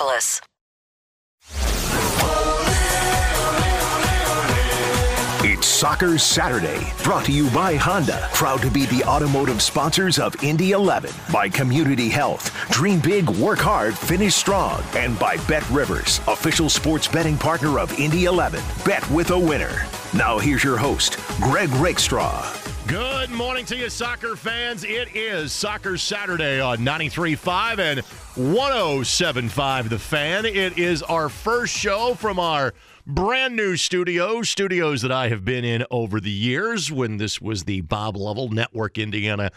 Minneapolis. It's Soccer Saturday, brought to you by Honda. Proud to be the automotive sponsors of Indy 11. By Community Health. Dream big, work hard, finish strong. And by Bet Rivers, official sports betting partner of Indy 11. Bet with a winner. Now here's your host, Greg Rakestraw. Good morning to you, soccer fans. It is Soccer Saturday on 93.5 and 107.5 The Fan. It is our first show from our brand new studios that I have been in over the years when this was the Bob Lovell Network Indiana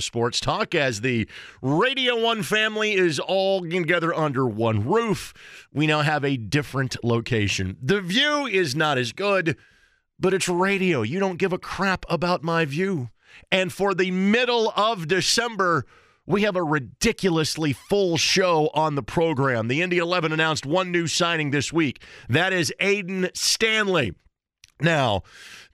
Sports Talk, as the Radio 1 family is all together under one roof. We now have a different location. The view is not as good, but it's radio. You don't give a crap about my view. And for the middle of December, we have a ridiculously full show on the program. The Indy 11 announced one new signing this week. That is Aedan Stanley. Now,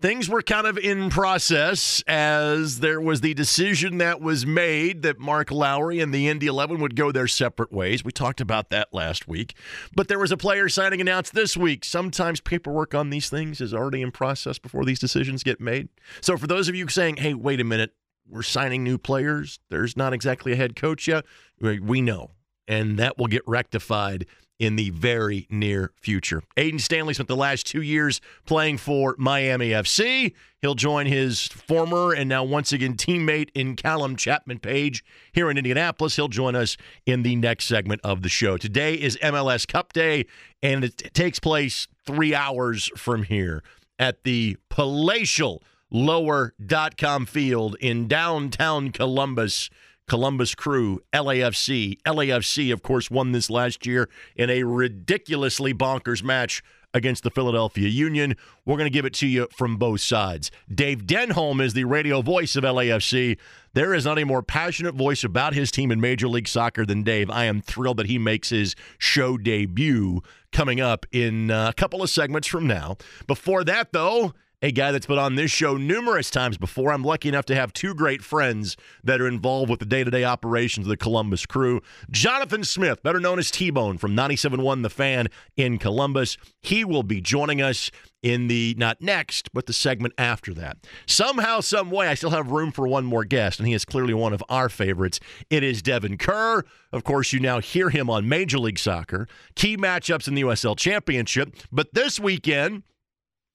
things were kind of in process as there was the decision that was made that Mark Lowry and the Indy 11 would go their separate ways. We talked about that last week. But there was a player signing announced this week. Sometimes paperwork on these things is already in process before these decisions get made. So for those of you saying, hey, wait a minute, we're signing new players, there's not exactly a head coach yet, we know. And that will get rectified in the very near future. Aedan Stanley spent the last 2 years playing for Miami FC. He'll join his former and now once again teammate in Callum Chapman Page here in Indianapolis. He'll join us in the next segment of the show. Today is MLS Cup Day, and it takes place 3 hours from here at the palatial Lower.com Field in downtown Columbus. Columbus Crew, LAFC. LAFC, of course, won this last year in a ridiculously bonkers match against the Philadelphia Union. We're going to give it to you from both sides. Dave Denholm is the radio voice of LAFC. There is not a more passionate voice about his team in Major League Soccer than Dave. I am thrilled that he makes his show debut coming up in a couple of segments from now. Before that, though, a guy that's been on this show numerous times before. I'm lucky enough to have two great friends that are involved with the day-to-day operations of the Columbus Crew. Jonathan Smith, better known as T-Bone, from 97.1 The Fan in Columbus. He will be joining us in the, not next, but the segment after that. Somehow, some way, I still have room for one more guest, and he is clearly one of our favorites. It is Devon Kerr. Of course, you now hear him on Major League Soccer. Key matchups in the USL Championship. But this weekend,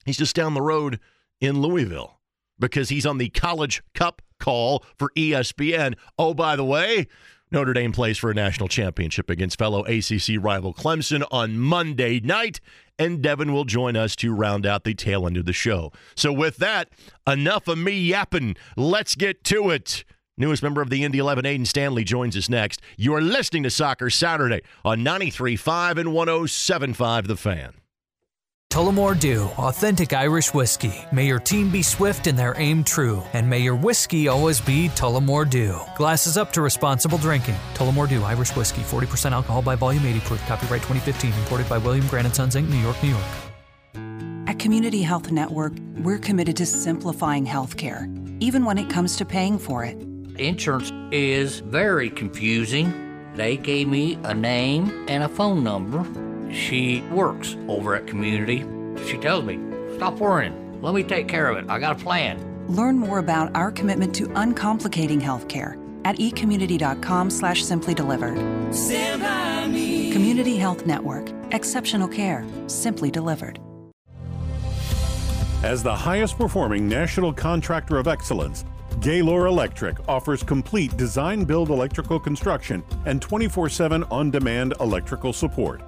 he's just down the road in Louisville because he's on the College Cup call for ESPN. Oh, by the way, Notre Dame plays for a national championship against fellow ACC rival Clemson on Monday night, and Devin will join us to round out the tail end of the show. So with that, enough of me yapping. Let's get to it. Newest member of the Indy 11, Aedan Stanley, joins us next. You're listening to Soccer Saturday on 93.5 and 107.5 The Fan. Tullamore Dew, authentic Irish whiskey. May your team be swift and their aim true. And may your whiskey always be Tullamore Dew. Glasses up to responsible drinking. Tullamore Dew, Irish whiskey, 40% alcohol by volume, 80 proof. Copyright 2015, imported by William Grant & Sons, Inc., New York, New York. At Community Health Network, we're committed to simplifying healthcare, even when it comes to paying for it. Insurance is very confusing. They gave me a name and a phone number. She works over at Community. She tells me, stop worrying. Let me take care of it. I got a plan. Learn more about our commitment to uncomplicating healthcare at ecommunity.com/simplydelivered. Community Health Network. Exceptional care. Simply delivered. As the highest performing national contractor of excellence, Gaylor Electric offers complete design-build electrical construction and 24/7 on-demand electrical support.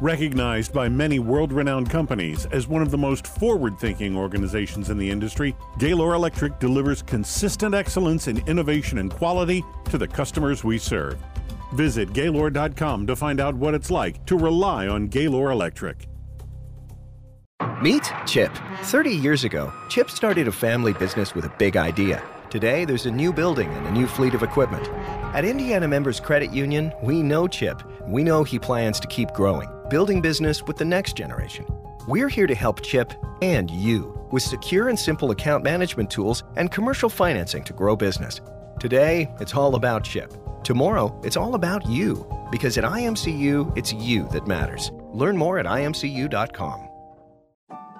Recognized by many world-renowned companies as one of the most forward-thinking organizations in the industry, Gaylor Electric delivers consistent excellence in innovation and quality to the customers we serve. Visit Gaylor.com to find out what it's like to rely on Gaylor Electric. Meet Chip. 30 years ago, Chip started a family business with a big idea. Today, there's a new building and a new fleet of equipment. At Indiana Members Credit Union, we know Chip. We know he plans to keep growing, building business with the next generation. We're here to help Chip and you with secure and simple account management tools and commercial financing to grow business. Today, it's all about Chip. Tomorrow, it's all about you, because at IMCU, it's you that matters. Learn more at imcu.com.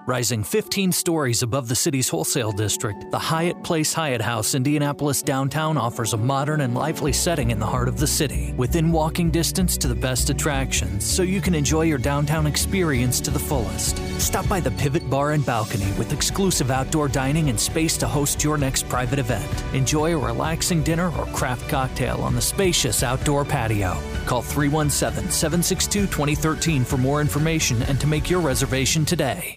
Rising 15 stories above the city's wholesale district, the Hyatt Place Hyatt House Indianapolis downtown offers a modern and lively setting in the heart of the city, within walking distance to the best attractions, so you can enjoy your downtown experience to the fullest. Stop by the Pivot Bar and Balcony with exclusive outdoor dining and space to host your next private event. Enjoy a relaxing dinner or craft cocktail on the spacious outdoor patio. Call 317-762-2013 for more information and to make your reservation today.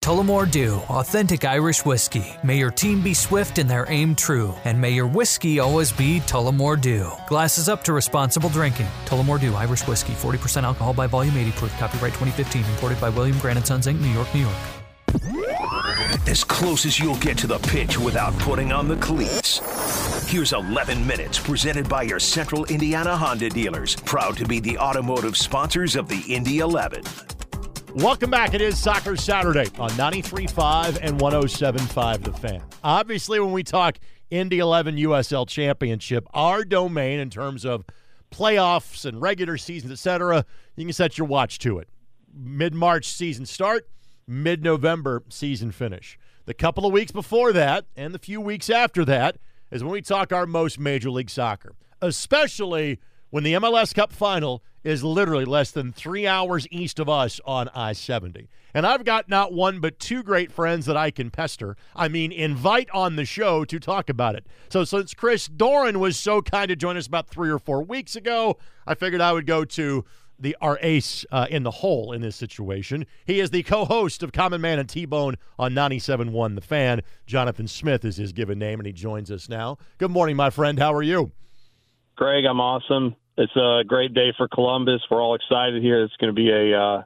Tullamore Dew, authentic Irish whiskey. May your team be swift and their aim true. And may your whiskey always be Tullamore Dew. Glasses up to responsible drinking. Tullamore Dew, Irish whiskey, 40% alcohol by volume, 80 proof. Copyright 2015, imported by William Grant & Sons, Inc., New York, New York. As close as you'll get to the pitch without putting on the cleats. Here's 11 Minutes, presented by your Central Indiana Honda dealers. Proud to be the automotive sponsors of the Indy 11. Welcome back. It is Soccer Saturday on 93.5 and 107.5 The Fan. Obviously, when we talk Indy 11 USL Championship, our domain in terms of playoffs and regular seasons, etc., you can set your watch to it. Mid-March season start, mid-November season finish. The couple of weeks before that and the few weeks after that is when we talk our most Major League Soccer, especially when the MLS Cup final is literally less than 3 hours east of us on I-70. And I've got not one but two great friends that I can pester, invite on the show to talk about it. So since Chris Doran was so kind to join us about 3 or 4 weeks ago, I figured I would go to our ace in the hole in this situation. He is the co-host of Common Man and T-Bone on 97.1 The Fan. Jonathan Smith is his given name, and he joins us now. Good morning, my friend. How are you? Craig, I'm awesome. It's a great day for Columbus. We're all excited here. It's going to be we're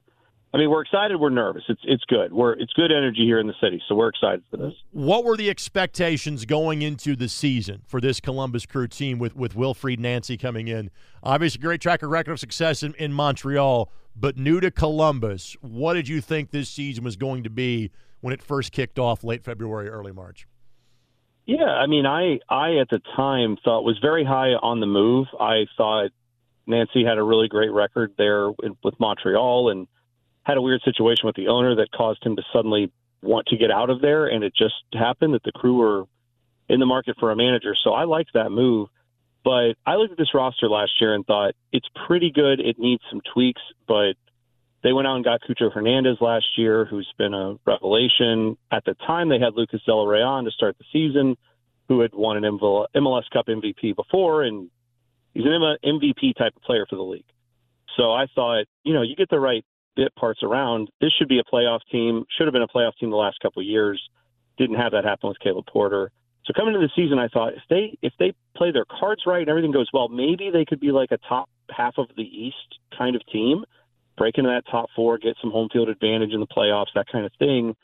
excited. We're nervous. It's good. It's good energy here in the city, so we're excited for this. What were the expectations going into the season for this Columbus Crew team with Wilfried Nancy coming in? Obviously, great track record of success in Montreal, but new to Columbus. What did you think this season was going to be when it first kicked off late February, early March? Yeah, I at the time thought was very high on the move. I thought Nancy had a really great record there with Montreal and had a weird situation with the owner that caused him to suddenly want to get out of there. And it just happened that the Crew were in the market for a manager. So I liked that move. But I looked at this roster last year and thought it's pretty good. It needs some tweaks. But they went out and got Cucho Hernandez last year, who's been a revelation. At the time, they had Lucas Del Rey on to start the season, who had won an MLS Cup MVP before, and he's an MVP type of player for the league. So I thought, you get the right bit parts around. This should be a playoff team. Should have been a playoff team the last couple of years. Didn't have that happen with Caleb Porter. So coming into the season, I thought if they play their cards right and everything goes well, maybe they could be like a top half of the East kind of team. Break into that top four, get some home field advantage in the playoffs, that kind of thing.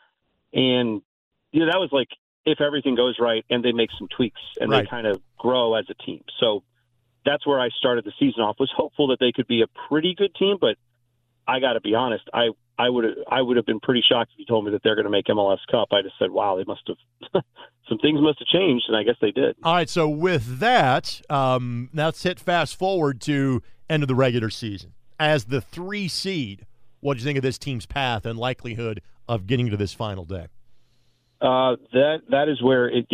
And that was like if everything goes right and they make some tweaks and right. They kind of grow as a team. So that's where I started the season off, was hopeful that they could be a pretty good team. But I got to be honest, I would have been pretty shocked if you told me that they're going to make MLS Cup. I just said, wow, they must have – some things must have changed, and I guess they did. All right, so with that, let's hit fast forward to end of the regular season. As the 3 seed, what do you think of this team's path and likelihood of getting to this final day? That is where it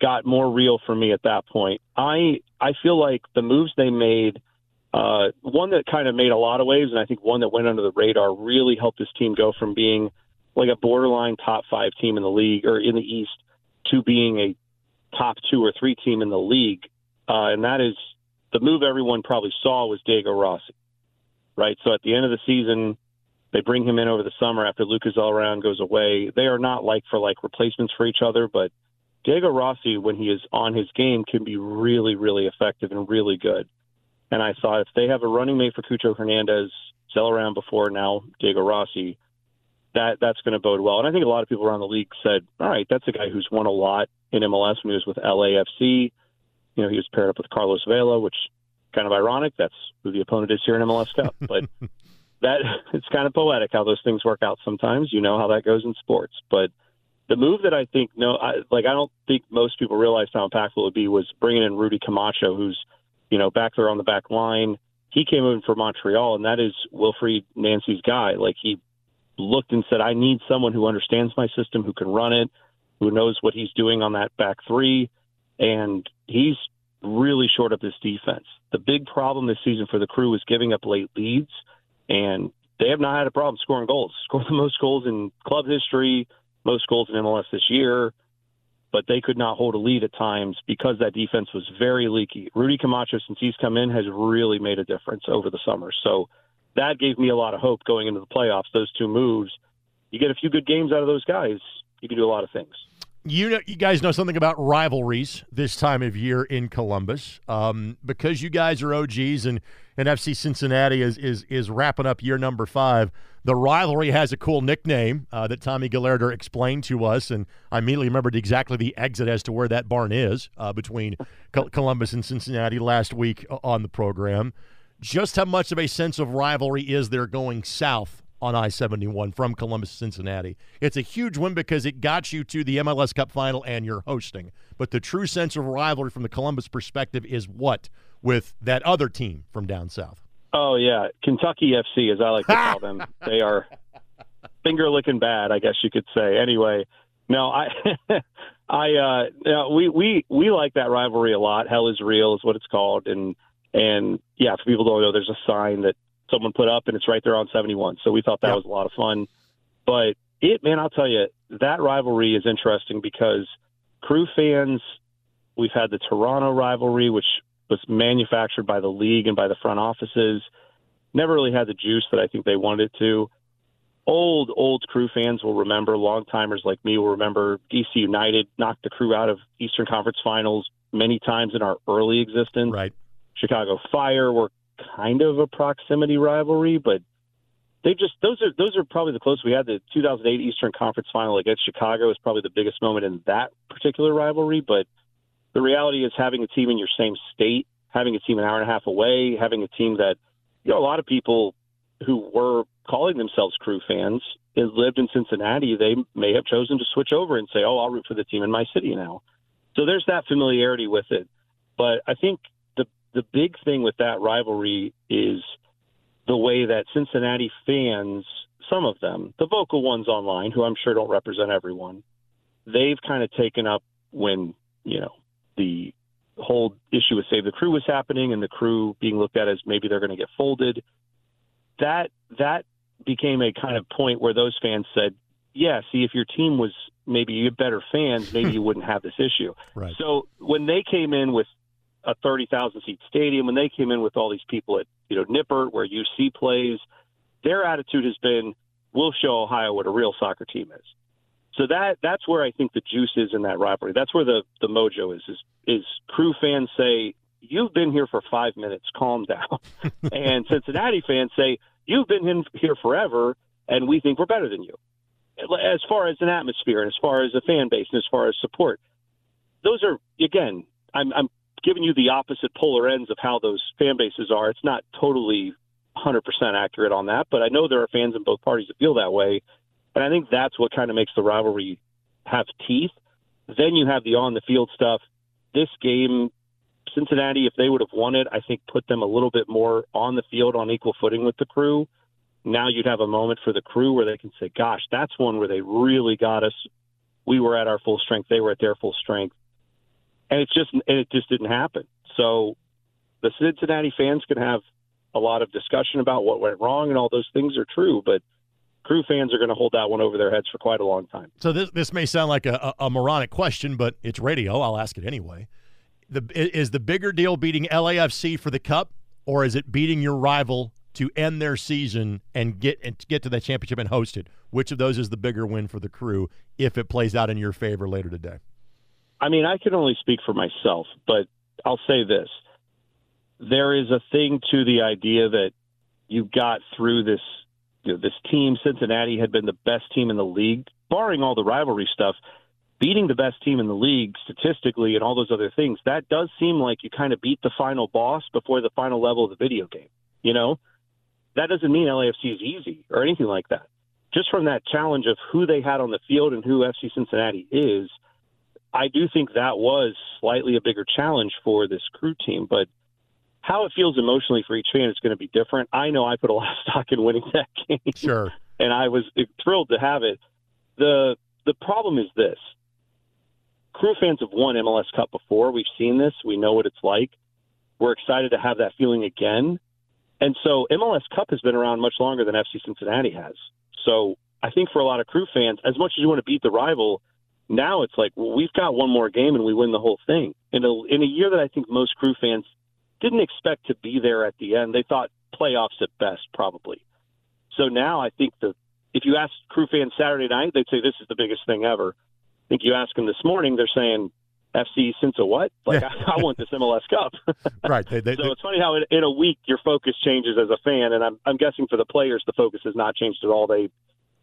got more real for me at that point. I feel like the moves they made, one that kind of made a lot of waves, and I think one that went under the radar, really helped this team go from being like a borderline top 5 team in the league or in the East to being a top 2 or 3 team in the league. And that is the move everyone probably saw was Diego Rossi. Right, so at the end of the season, they bring him in over the summer after Lucas Allround goes away. They are not like-for-like replacements for each other, but Diego Rossi, when he is on his game, can be really, really effective and really good. And I thought, if they have a running mate for Cucho Hernandez, Zelleran before, now Diego Rossi, that's going to bode well. And I think a lot of people around the league said, all right, that's a guy who's won a lot in MLS when he was with LAFC. You know, he was paired up with Carlos Vela, which kind of ironic. That's who the opponent is here in MLS Cup. But that it's kind of poetic how those things work out sometimes. You know how that goes in sports. But the move that I think, I don't think most people realized how impactful it would be was bringing in Rudy Camacho, who's, you know, back there on the back line. He came in for Montreal, and that is Wilfried Nancy's guy. Like, he looked and said, I need someone who understands my system, who can run it, who knows what he's doing on that back three. And he's really short up this defense. The big problem this season for the Crew is giving up late leads, and they have not had a problem scoring goals. Scored the most goals in club history, most goals in MLS this year, but they could not hold a lead at times because that defense was very leaky. Rudy Camacho, since he's come in, has really made a difference over the summer. So that gave me a lot of hope going into the playoffs. Those two moves, you get a few good games out of those guys, you can do a lot of things. You know, you guys know something about rivalries this time of year in Columbus, because you guys are OGs and FC Cincinnati is wrapping up year number 5. The rivalry has a cool nickname that Tommy Gaillarder explained to us, and I immediately remembered exactly the exit as to where that barn is between Columbus and Cincinnati last week on the program. Just how much of a sense of rivalry is there going south on I-71 from Columbus to Cincinnati? It's a huge win because it got you to the MLS Cup final and you're hosting. But the true sense of rivalry from the Columbus perspective is what with that other team from down south? Oh, yeah. Kentucky FC, as I like to call them. They are finger-licking bad, I guess you could say. Anyway, no, we like that rivalry a lot. Hell is real is what it's called. And yeah, for people who don't know, there's a sign that someone put up, and it's right there on 71. So we thought that was a lot of fun. But I'll tell you, that rivalry is interesting because Crew fans, we've had the Toronto rivalry, which was manufactured by the league and by the front offices, never really had the juice that I think they wanted it to. Old Crew fans will remember, long-timers like me will remember DC United knocked the Crew out of Eastern Conference Finals many times in our early existence. Right. Chicago Fire were kind of a proximity rivalry, but they just those are probably the closest we had. The 2008 Eastern Conference Final against Chicago is probably the biggest moment in that particular rivalry. But the reality is, having a team in your same state, having a team an hour and a half away, having a team that, you know, a lot of people who were calling themselves Crew fans and lived in Cincinnati, they may have chosen to switch over and say, oh, I'll root for the team in my city now. So there's that familiarity with it. But I think the big thing with that rivalry is the way that Cincinnati fans, some of them, the vocal ones online, who I'm sure don't represent everyone, they've kind of taken up when, you know, the whole issue with Save the Crew was happening and the Crew being looked at as maybe they're going to get folded. That became a kind of point where those fans said, yeah, see, if your team was maybe a better fans, maybe you wouldn't have this issue. Right. So when they came in with a 30,000-seat stadium, when they came in with all these people at, you know, Nippert, where UC plays, their attitude has been, we'll show Ohio what a real soccer team is. So that's where I think the juice is in that rivalry. That's where the mojo is Crew fans say, you've been here for 5 minutes, calm down. And Cincinnati fans say, you've been here forever, and we think we're better than you. As far as an atmosphere, and as far as a fan base, and as far as support, those are, again, I'm giving you the opposite polar ends of how those fan bases are. It's not totally 100% accurate on that, but I know there are fans in both parties that feel that way. And I think that's what kind of makes the rivalry have teeth. Then you have the on-the-field stuff. This game, Cincinnati, if they would have won it, I think put them a little bit more on the field on equal footing with the Crew. Now you'd have a moment for the Crew where they can say, gosh, that's one where they really got us. We were at our full strength. They were at their full strength. And it just didn't happen. So the Cincinnati fans can have a lot of discussion about what went wrong, and all those things are true, but Crew fans are going to hold that one over their heads for quite a long time. So this may sound like a moronic question, but it's radio. I'll ask it anyway. Is the bigger deal beating LAFC for the Cup, or is it beating your rival to end their season and get to the championship and host it? Which of those is the bigger win for the Crew if it plays out in your favor later today? I mean, I can only speak for myself, but I'll say this. there is a thing to the idea that you got through this, you know, this team. Cincinnati had been the best team in the league, barring all the rivalry stuff, beating the best team in the league statistically and all those other things. That does seem like you kind of beat the final boss before the final level of the video game. You know, that doesn't mean LAFC is easy or anything like that. Just from that challenge of who they had on the field and who FC Cincinnati is, I do think that was slightly a bigger challenge for this Crew team. But how it feels emotionally for each fan is going to be different. I know I put a lot of stock in winning that game. Sure. And I was thrilled to have it. The problem is this. Crew fans have won MLS Cup before. We've seen this. We know what it's like. We're excited to have that feeling again. And so MLS Cup has been around much longer than FC Cincinnati has. So I think for a lot of Crew fans, as much as you want to beat the rival, now it's like, well, we've got one more game and we win the whole thing. In a year that I think most Crew fans didn't expect to be there at the end, they thought playoffs at best, probably. So now I think that if you ask Crew fans Saturday night, they'd say this is the biggest thing ever. I think you ask them this morning, they're saying, FC Cincy what? Like, I want this MLS Cup. Right. So it's funny how in a week your focus changes as a fan, and I'm guessing for the players the focus has not changed at all.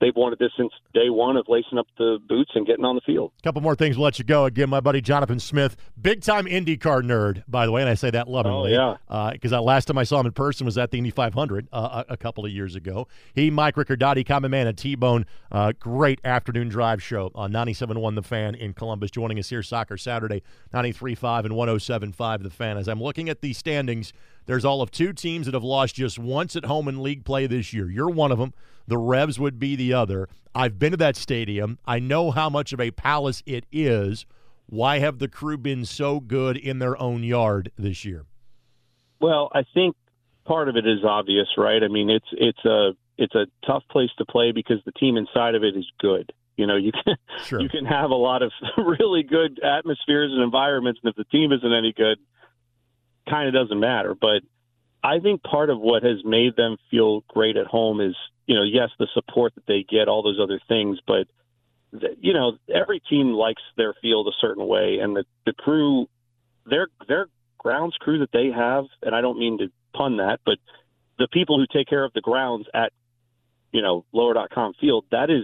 They've wanted this since day one of lacing up the boots and getting on the field. A couple more things we'll let you go. Again, my buddy Jonathan Smith, big-time IndyCar nerd, by the way, and I say that lovingly. Oh, yeah. Because last time I saw him in person was at the Indy 500 a couple of years ago. He, Mike Riccardotti, Common Man, and T-Bone, great afternoon drive show on 97.1 The Fan in Columbus, joining us here Soccer Saturday, 93.5 and 107.5 The Fan. As I'm looking at the standings, there's all of two teams that have lost just once at home in league play this year. You're one of them. The Revs would be the other. I've been to that stadium. I know how much of a palace it is. Why have the Crew been so good in their own yard this year? Well, I think part of it is obvious, right? I mean, it's a tough place to play because the team inside of it is good. You know, you can have a lot of really good atmospheres and environments, and if the team isn't any good, kind of doesn't matter. But I think part of what has made them feel great at home is, you know, yes, the support that they get, all those other things, but, you know, every team likes their field a certain way, and the Crew, their grounds crew that they have, and I don't mean to pun that, but the people who take care of the grounds at, you know, Lower.com Field, that's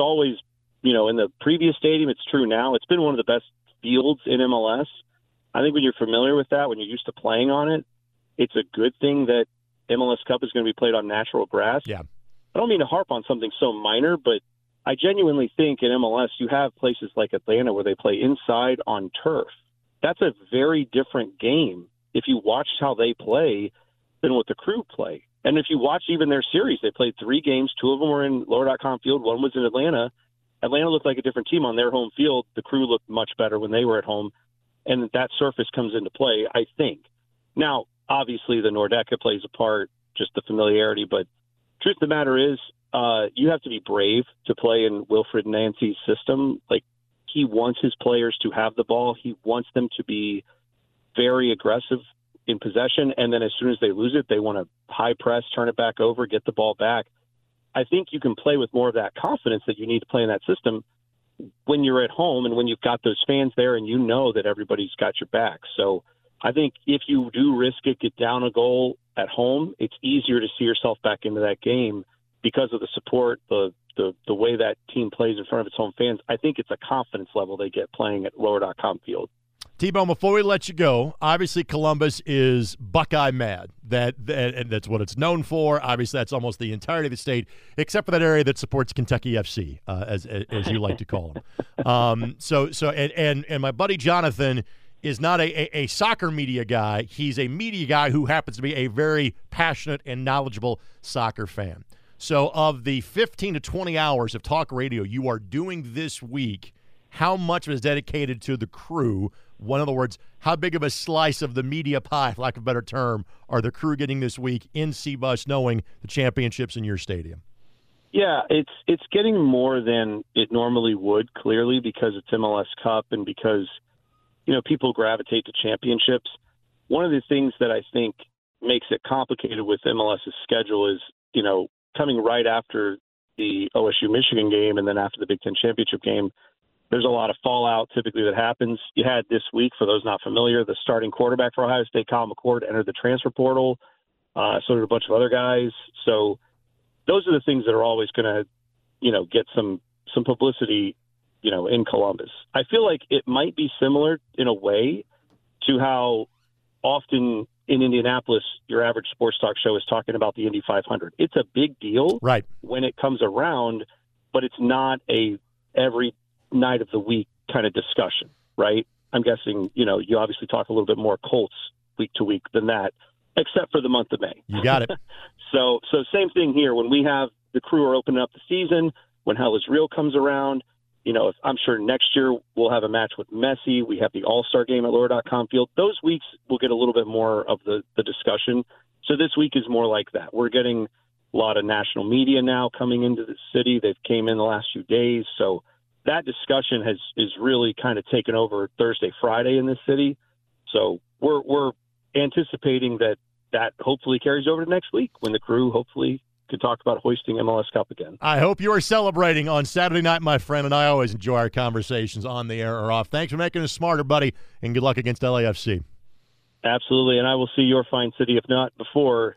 always, you know, in the previous stadium, it's true now. It's been one of the best fields in MLS. I think when you're familiar with that, when you're used to playing on it, it's a good thing that MLS Cup is going to be played on natural grass. Yeah. I don't mean to harp on something so minor, but I genuinely think in MLS you have places like Atlanta where they play inside on turf. That's a very different game if you watch how they play than what the Crew play. And if you watch even their series, they played three games. Two of them were in Lower.com Field. One was in Atlanta. Atlanta looked like a different team on their home field. The Crew looked much better when they were at home, and that surface comes into play, I think. Now, obviously, the Nordeca plays a part, just the familiarity. But truth of the matter is, you have to be brave to play in Wilfred Nancy's system. Like, he wants his players to have the ball. He wants them to be very aggressive in possession. And then as soon as they lose it, they want to high press, turn it back over, get the ball back. I think you can play with more of that confidence that you need to play in that system when you're at home and when you've got those fans there and you know that everybody's got your back. So I think if you do risk it, get down a goal at home, it's easier to see yourself back into that game because of the support, the way that team plays in front of its home fans. I think it's a confidence level they get playing at Lower.com Field. T-Bone, before we let you go, obviously Columbus is Buckeye mad. That's what it's known for. Obviously, that's almost the entirety of the state, except for that area that supports Kentucky FC, as you like to call them. So my buddy Jonathan is not a soccer media guy. He's a media guy who happens to be a very passionate and knowledgeable soccer fan. So of the 15 to 20 hours of talk radio you are doing this week, how much was dedicated to the Crew? In other words, how big of a slice of the media pie, for lack of a better term, are the Crew getting this week in CBUS, knowing the championship's in your stadium? Yeah, it's getting more than it normally would, clearly, because it's MLS Cup and because, you know, people gravitate to championships. One of the things that I think makes it complicated with MLS's schedule is, you know, coming right after the OSU-Michigan game and then after the Big Ten Championship game, There's a lot of fallout typically that happens. You had this week, for those not familiar, the starting quarterback for Ohio State, Kyle McCord, entered the transfer portal. So did a bunch of other guys. So those are the things that are always going to, get some publicity, in Columbus. I feel like it might be similar in a way to how often in Indianapolis your average sports talk show is talking about the Indy 500. It's a big deal right when it comes around, but it's not a every night of the week kind of discussion, right? I'm guessing, you obviously talk a little bit more Colts week to week than that, except for the month of May. You got it. So same thing here. When we have the Crew are opening up the season, when Hell Is Real comes around, I'm sure next year we'll have a match with Messi. We have the All-Star game at Lower.com Field. Those weeks we'll get a little bit more of the discussion. So this week is more like that. We're getting a lot of national media now coming into the city. They've came in the last few days. So that discussion is really kind of taken over Thursday, Friday in this city. So we're anticipating that hopefully carries over to next week when the Crew hopefully could talk about hoisting MLS Cup again. I hope you are celebrating on Saturday night, my friend, and I always enjoy our conversations on the air or off. Thanks for making us smarter, buddy, and good luck against LAFC. Absolutely, and I will see your fine city, if not before,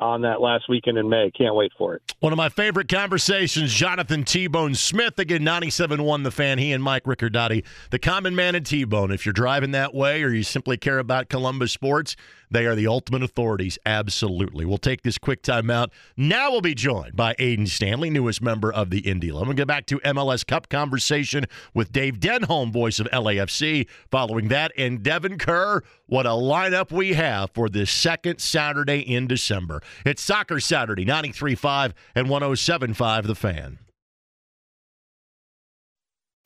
on that last weekend in May. Can't wait for it. One of my favorite conversations, Jonathan T-Bone Smith, again, 97.1 The Fan. He and Mike Riccardotti, the common man and T-Bone. If you're driving that way or you simply care about Columbus sports, they are the ultimate authorities, absolutely. We'll take this quick time out. Now we'll be joined by Aedan Stanley, newest member of the Indy 11. We'll get back to MLS Cup conversation with Dave Denholm, voice of LAFC. Following that, and Devon Kerr, what a lineup we have for this second Saturday in December. It's Soccer Saturday, 93.5 and 107.5 The Fan.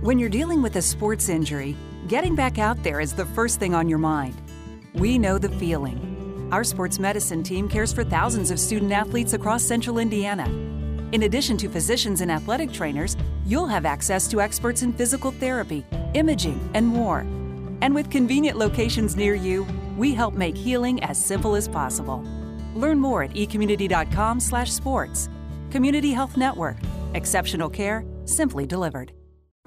When you're dealing with a sports injury, getting back out there is the first thing on your mind. We know the feeling. Our sports medicine team cares for thousands of student athletes across central Indiana. In addition to physicians and athletic trainers, you'll have access to experts in physical therapy, imaging, and more. And with convenient locations near you, we help make healing as simple as possible. Learn more at ecommunity.com/sports. Community Health Network. Exceptional care, simply delivered.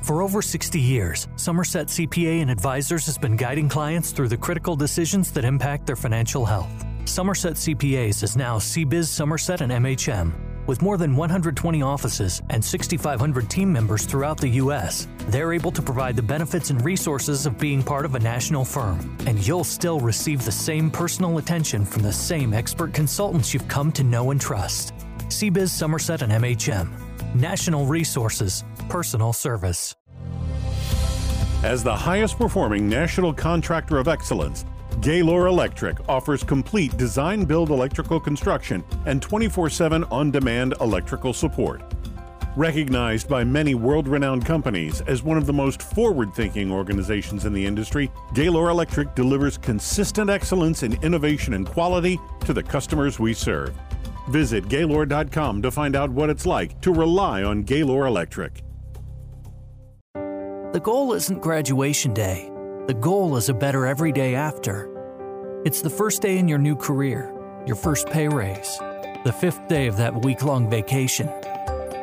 For over 60 years, Somerset CPA and Advisors has been guiding clients through the critical decisions that impact their financial health. Somerset CPAs is now CBiz Somerset and MHM. With more than 120 offices and 6,500 team members throughout the U.S., they're able to provide the benefits and resources of being part of a national firm. And you'll still receive the same personal attention from the same expert consultants you've come to know and trust. CBiz Somerset and MHM. National resources. Personal service. As the highest performing national contractor of excellence, Gaylor Electric offers complete design-build electrical construction and 24/7 on-demand electrical support. Recognized by many world-renowned companies as one of the most forward-thinking organizations in the industry, Gaylor Electric delivers consistent excellence in innovation and quality to the customers we serve. Visit Gaylor.com to find out what it's like to rely on Gaylor Electric. The goal isn't graduation day. The goal is a better every day after. It's the first day in your new career, your first pay raise, the fifth day of that week-long vacation.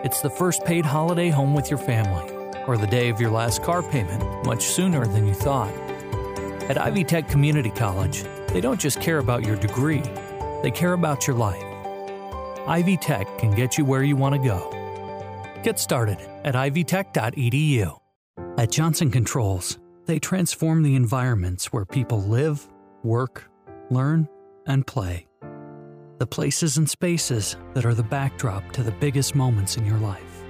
It's the first paid holiday home with your family, or the day of your last car payment, much sooner than you thought. At Ivy Tech Community College, they don't just care about your degree, they care about your life. Ivy Tech can get you where you want to go. Get started at ivytech.edu. At Johnson Controls, they transform the environments where people live, work, learn, and play. The places and spaces that are the backdrop to the biggest moments in your life.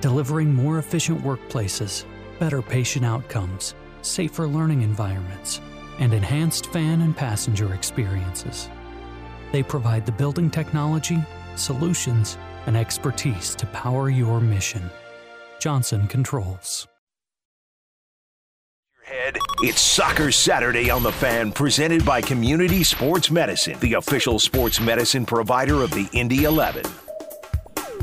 Delivering more efficient workplaces, better patient outcomes, safer learning environments, and enhanced fan and passenger experiences. They provide the building technology, solutions, and expertise to power your mission. Johnson Controls. It's Soccer Saturday on The Fan, presented by Community Sports Medicine, the official sports medicine provider of the Indy 11.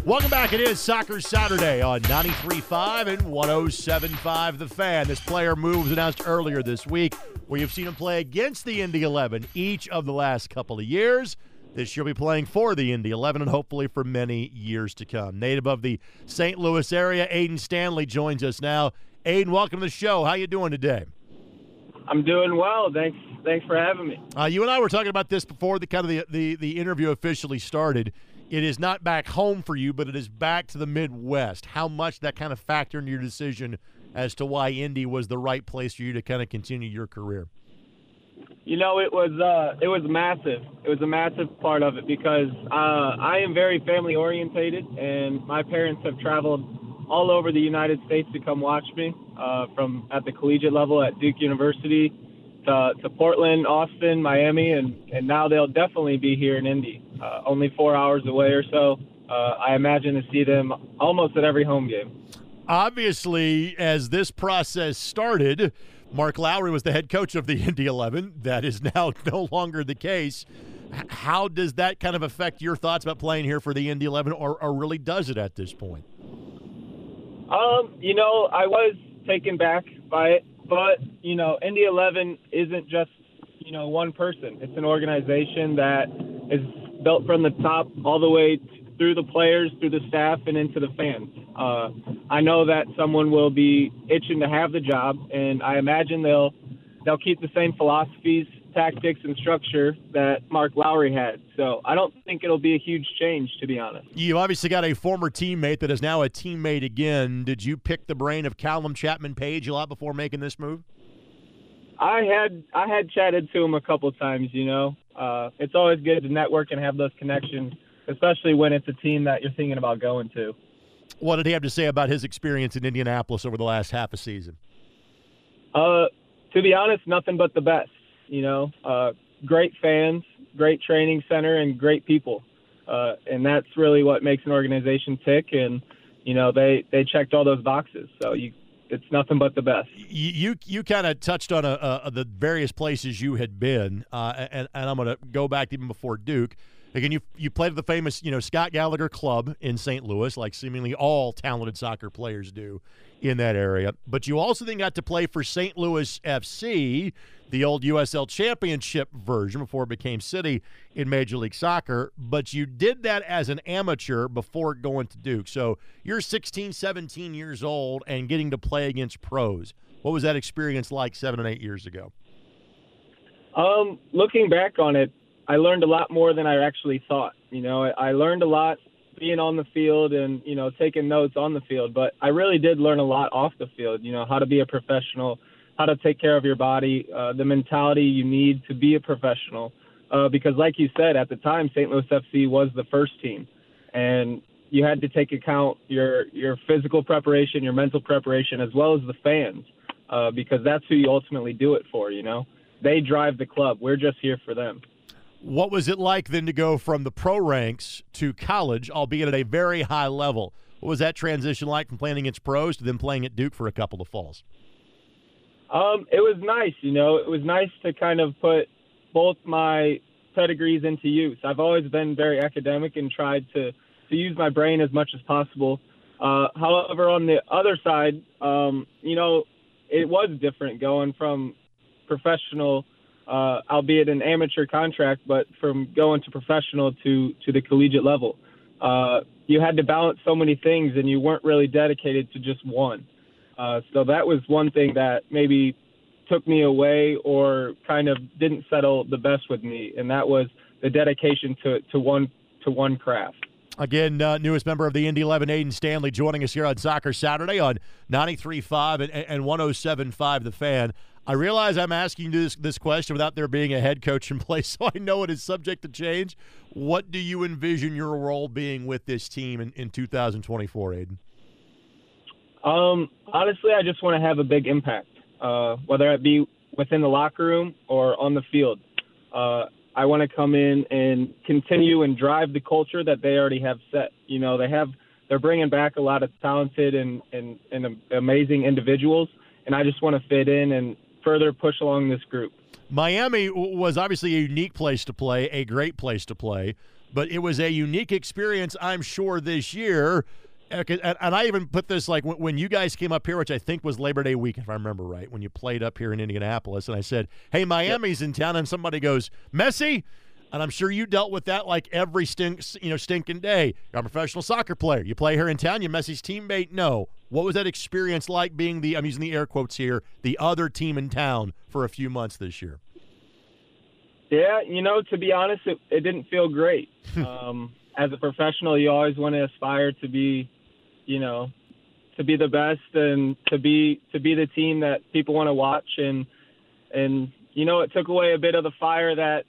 Welcome back. It is Soccer Saturday on 93.5 and 107.5 The Fan. This player move was announced earlier this week. We have seen him play against the Indy 11 each of the last couple of years. This year, he'll be playing for the Indy 11 and hopefully for many years to come. Native of the St. Louis area, Aedan Stanley joins us now. Aedan, welcome to the show. How you doing today? I'm doing well. Thanks for having me. You and I were talking about this before the interview officially started. It is not back home for you, but it is back to the Midwest. How much that kind of factored into your decision as to why Indy was the right place for you to kind of continue your career? You know, it was massive. It was a massive part of it because I am very family orientated, and my parents have traveled all over the United States to come watch me, from at the collegiate level at Duke University to Portland, Austin, Miami, and now they'll definitely be here in Indy, only 4 hours away or so. I imagine to see them almost at every home game. Obviously, as this process started, Mark Lowry was the head coach of the Indy 11. That is now no longer the case. How does that kind of affect your thoughts about playing here for the Indy 11, or really does it at this point? You know, I was taken back by it, but, you know, Indy 11 isn't just, you know, one person. It's an organization that is built from the top all the way through the players, through the staff, and into the fans. I know that someone will be itching to have the job, and I imagine they'll keep the same philosophies, tactics, and structure that Mark Lowry had. So I don't think it'll be a huge change, to be honest. You obviously got a former teammate that is now a teammate again. Did you pick the brain of Callum Chapman Page a lot before making this move? I had chatted to him a couple times, you know. It's always good to network and have those connections, especially when it's a team that you're thinking about going to. What did he have to say about his experience in Indianapolis over the last half a season? To be honest, nothing but the best. You know, great fans, great training center, and great people. And that's really what makes an organization tick. And, you know, they checked all those boxes. So it's nothing but the best. You kind of touched on the various places you had been. And I'm going to go back even before Duke. Again, you played at the famous, you know, Scott Gallagher Club in St. Louis, like seemingly all talented soccer players do in that area. But you also then got to play for St. Louis FC, the old USL Championship version before it became City in Major League Soccer. But you did that as an amateur before going to Duke. So you're 16, 17 years old and getting to play against pros. What was that experience like 7 and 8 years ago? Looking back on it, I learned a lot more than I actually thought. You know, I learned a lot being on the field and, you know, taking notes on the field, but I really did learn a lot off the field, you know, how to be a professional, how to take care of your body, the mentality you need to be a professional. Because like you said, at the time, St. Louis FC was the first team, and you had to take account your physical preparation, your mental preparation, as well as the fans, because that's who you ultimately do it for, you know. They drive the club. We're just here for them. What was it like then to go from the pro ranks to college, albeit at a very high level? What was that transition like from playing against pros to then playing at Duke for a couple of falls? It was nice, you know. It was nice to kind of put both my pedigrees into use. I've always been very academic and tried to use my brain as much as possible. However, on the other side, you know, it was different going from professional – albeit an amateur contract, but from going to professional to the collegiate level. You had to balance so many things, and you weren't really dedicated to just one. So that was one thing that maybe took me away or kind of didn't settle the best with me, and that was the dedication to one craft. Again, newest member of the Indy 11, Aedan Stanley, joining us here on Soccer Saturday on 93.5 and 107.5 The Fan. I realize I'm asking you this question without there being a head coach in place, so I know it is subject to change. What do you envision your role being with this team in 2024, Aedan? Honestly, I just want to have a big impact, whether it be within the locker room or on the field. I want to come in and continue and drive the culture that they already have set. You know, they have they're bringing back a lot of talented and amazing individuals, and I just want to fit in and further push along this group. Miami was obviously a unique place to play, a great place to play, but it was a unique experience, I'm sure, this year. And I even put this, like, when you guys came up here, which I think was Labor Day weekend, if I remember right, when you played up here in Indianapolis, and I said, hey, Miami's in town, and somebody goes, Messi? And I'm sure you dealt with that like every stinking day. You're a professional soccer player. You play here in town, you're Messi's teammate. No. What was that experience like being the, I'm using the air quotes here, the other team in town for a few months this year? Yeah, you know, to be honest, it didn't feel great. As a professional, you always want to aspire to be, you know, to be the best and to be the team that people want to watch. And you know, it took away a bit of the fire that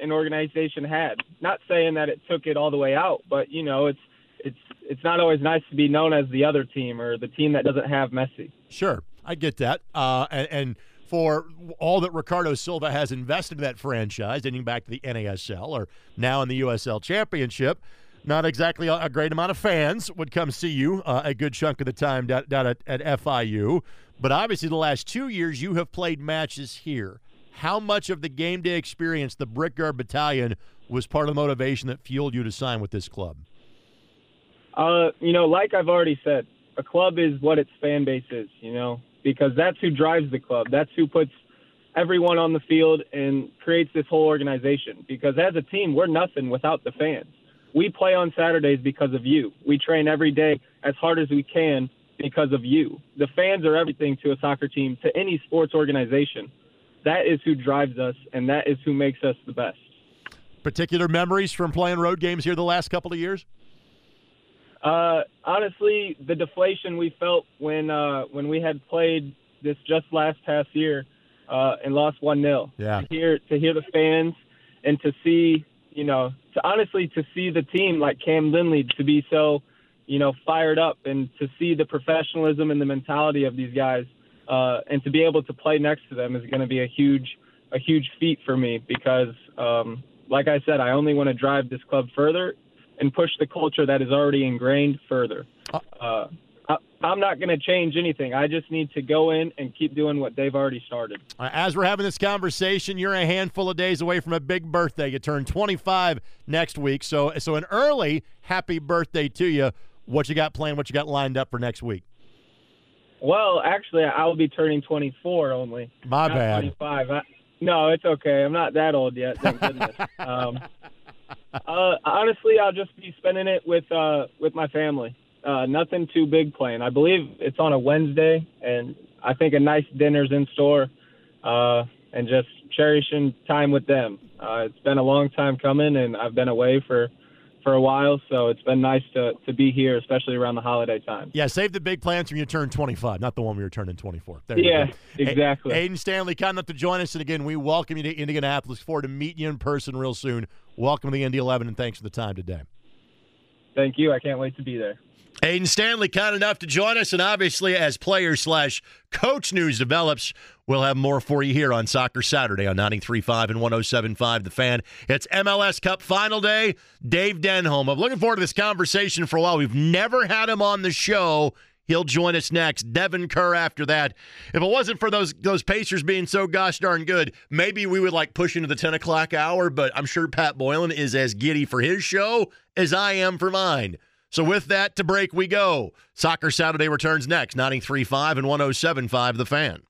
an organization had. Not saying that it took it all the way out, but, you know, it's not always nice to be known as the other team or the team that doesn't have Messi. Sure, I get that. And for all that Ricardo Silva has invested in that franchise, ending back to the NASL or now in the USL Championship, not exactly a great amount of fans would come see you a good chunk of the time down at FIU. But obviously the last 2 years you have played matches here. How much of the game day experience, the Brickyard Battalion, was part of the motivation that fueled you to sign with this club? You know, like I've already said, a club is what its fan base is, you know, because that's who drives the club. That's who puts everyone on the field and creates this whole organization. Because as a team, we're nothing without the fans. We play on Saturdays because of you. We train every day as hard as we can because of you. The fans are everything to a soccer team, to any sports organization. That is who drives us, and that is who makes us the best. Particular memories from playing road games here the last couple of years? Honestly, the deflation we felt when we had played this just last past year and lost 1-0. Yeah. To hear the fans and to see, you know, to see the team like Cam Lindley to be so, you know, fired up, and to see the professionalism and the mentality of these guys. And to be able to play next to them is going to be a huge feat for me because, like I said, I only want to drive this club further and push the culture that is already ingrained further. I'm not going to change anything. I just need to go in and keep doing what they've already started. As we're having this conversation, you're a handful of days away from a big birthday. You turn 25 next week, so an early happy birthday to you. What you got planned, what you got lined up for next week? Well, actually, I'll be turning 24 only. My not bad. 25. No, it's okay. I'm not that old yet. Thank goodness. Honestly, I'll just be spending it with my family. Nothing too big planned. I believe it's on a Wednesday, and I think a nice dinner's in store, and just cherishing time with them. It's been a long time coming, and I've been away for a while, so it's been nice to be here, especially around the holiday time. Yeah, save the big plans when you turn 25, not the one we were turning 24. Yeah, exactly. Aedan Stanley, kind enough to join us, and again, we welcome you to Indianapolis. Look forward to meeting you in person real soon. Welcome to the Indy 11, and thanks for the time today. Thank you. I can't wait to be there. Aedan Stanley, kind enough to join us, and obviously as player/coach news develops, we'll have more for you here on Soccer Saturday on 93.5 and 107.5 The Fan. It's MLS Cup final day. Dave Denholm. I'm looking forward to this conversation for a while. We've never had him on the show. He'll join us next. Devon Kerr after that. If it wasn't for those Pacers being so gosh darn good, maybe we would like push into the 10 o'clock hour, but I'm sure Pat Boylan is as giddy for his show as I am for mine. So with that, to break we go. Soccer Saturday returns next, 93.5 and 107.5 The Fan.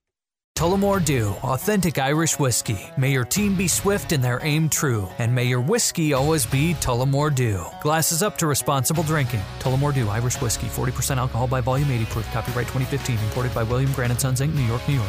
Tullamore Dew, authentic Irish whiskey. May your team be swift and their aim true. And may your whiskey always be Tullamore Dew. Glasses up to responsible drinking. Tullamore Dew, Irish whiskey, 40% alcohol by volume, 80 proof. Copyright 2015, imported by William Grant & Sons, Inc., New York, New York.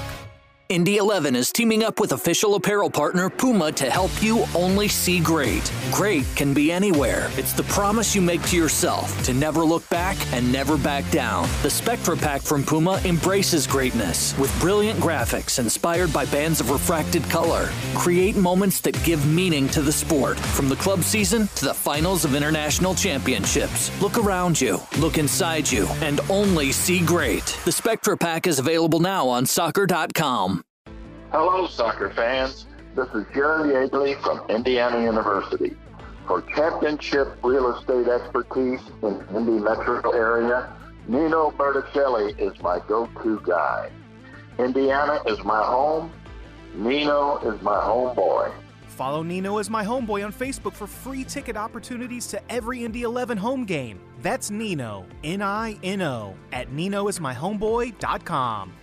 Indy 11 is teaming up with official apparel partner Puma to help you only see great. Great can be anywhere. It's the promise you make to yourself to never look back and never back down. The Spectra Pack from Puma embraces greatness with brilliant graphics inspired by bands of refracted color. Create moments that give meaning to the sport, from the club season to the finals of international championships. Look around you, look inside you, and only see great. The Spectra Pack is available now on soccer.com. Hello, soccer fans. This is Jerry Agley from Indiana University. for championship real estate expertise in the Indy metro area, Nino Berticelli is my go-to guy. Indiana is my home. Nino is my homeboy. Follow Nino is my homeboy on Facebook for free ticket opportunities to every Indy 11 home game. That's Nino, N-I-N-O, at ninoismyhomeboy.com.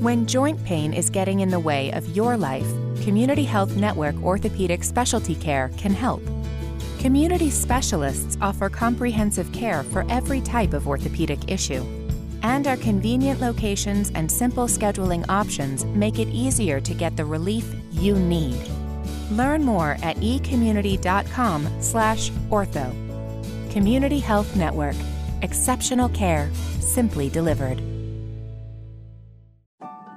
When joint pain is getting in the way of your life, Community Health Network Orthopedic Specialty Care can help. Community specialists offer comprehensive care for every type of orthopedic issue, and our convenient locations and simple scheduling options make it easier to get the relief you need. Learn more at ecommunity.com/ortho. Community Health Network. Exceptional care, simply delivered.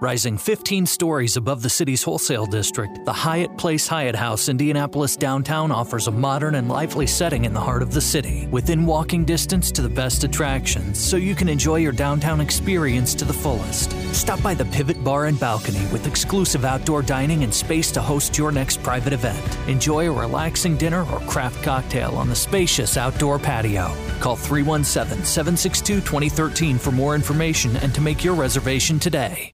Rising 15 stories above the city's wholesale district, the Hyatt Place Hyatt House Indianapolis downtown offers a modern and lively setting in the heart of the city, within walking distance to the best attractions, so you can enjoy your downtown experience to the fullest. Stop by the Pivot Bar and Balcony with exclusive outdoor dining and space to host your next private event. Enjoy a relaxing dinner or craft cocktail on the spacious outdoor patio. Call 317-762-2013 for more information and to make your reservation today.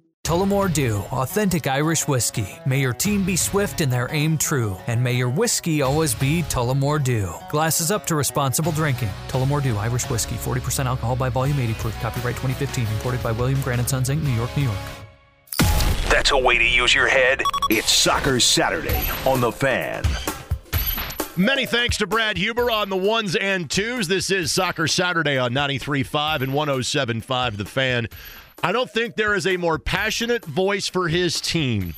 Tullamore Dew, authentic Irish whiskey. May your team be swift and their aim true. And may your whiskey always be Tullamore Dew. Glasses up to responsible drinking. Tullamore Dew, Irish whiskey, 40% alcohol by volume, 80 proof. Copyright 2015, imported by William Grant & Sons, Inc., New York, New York. That's a way to use your head. It's Soccer Saturday on The Fan. Many thanks to Brad Huber on the ones and twos. This is Soccer Saturday on 93.5 and 107.5 The Fan. I don't think there is a more passionate voice for his team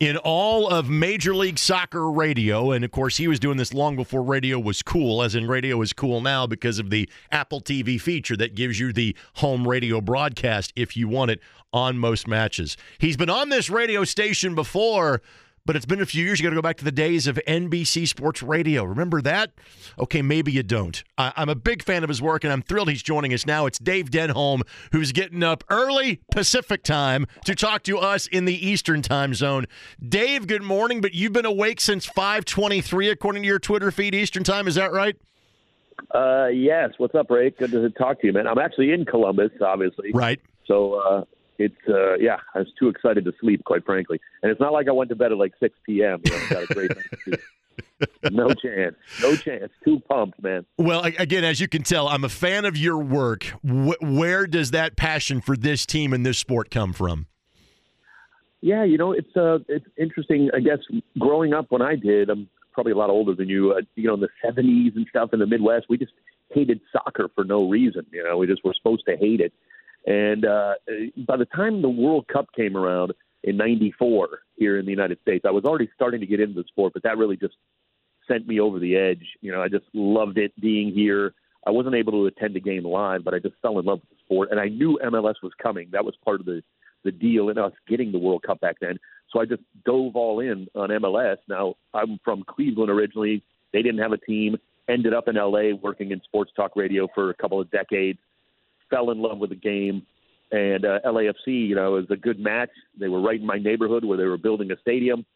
in all of Major League Soccer radio. And, of course, he was doing this long before radio was cool, as in radio is cool now because of the Apple TV feature that gives you the home radio broadcast, if you want it, on most matches. He's been on this radio station before, but it's been a few years. You got to go back to the days of NBC Sports Radio. Remember that? Okay, maybe you don't. I'm a big fan of his work, and I'm thrilled he's joining us now. It's Dave Denholm, who's getting up early Pacific time to talk to us in the Eastern time zone. Dave, good morning, but you've been awake since 5:23, according to your Twitter feed, Eastern time. Is that right? Yes. What's up, Ray? Good to talk to you, man. I'm actually in Columbus, obviously. Right. So, It's I was too excited to sleep, quite frankly. And it's not like I went to bed at like 6 p.m. You know, I got a great night. No chance. Too pumped, man. Well, again, as you can tell, I'm a fan of your work. Where does that passion for this team and this sport come from? Yeah, you know, it's interesting. I guess growing up when I did, I'm probably a lot older than you, in the 70s and stuff in the Midwest, we just hated soccer for no reason. You know, we just were supposed to hate it. And by the time the World Cup came around in 94 here in the United States, I was already starting to get into the sport, but that really just sent me over the edge. You know, I just loved it being here. I wasn't able to attend a game live, but I just fell in love with the sport. And I knew MLS was coming. That was part of the deal in us getting the World Cup back then. So I just dove all in on MLS. Now, I'm from Cleveland originally. They didn't have a team. Ended up in L.A. working in sports talk radio for a couple of decades. Fell in love with the game, and LAFC, you know, is a good match. They were right in my neighborhood where they were building a stadium,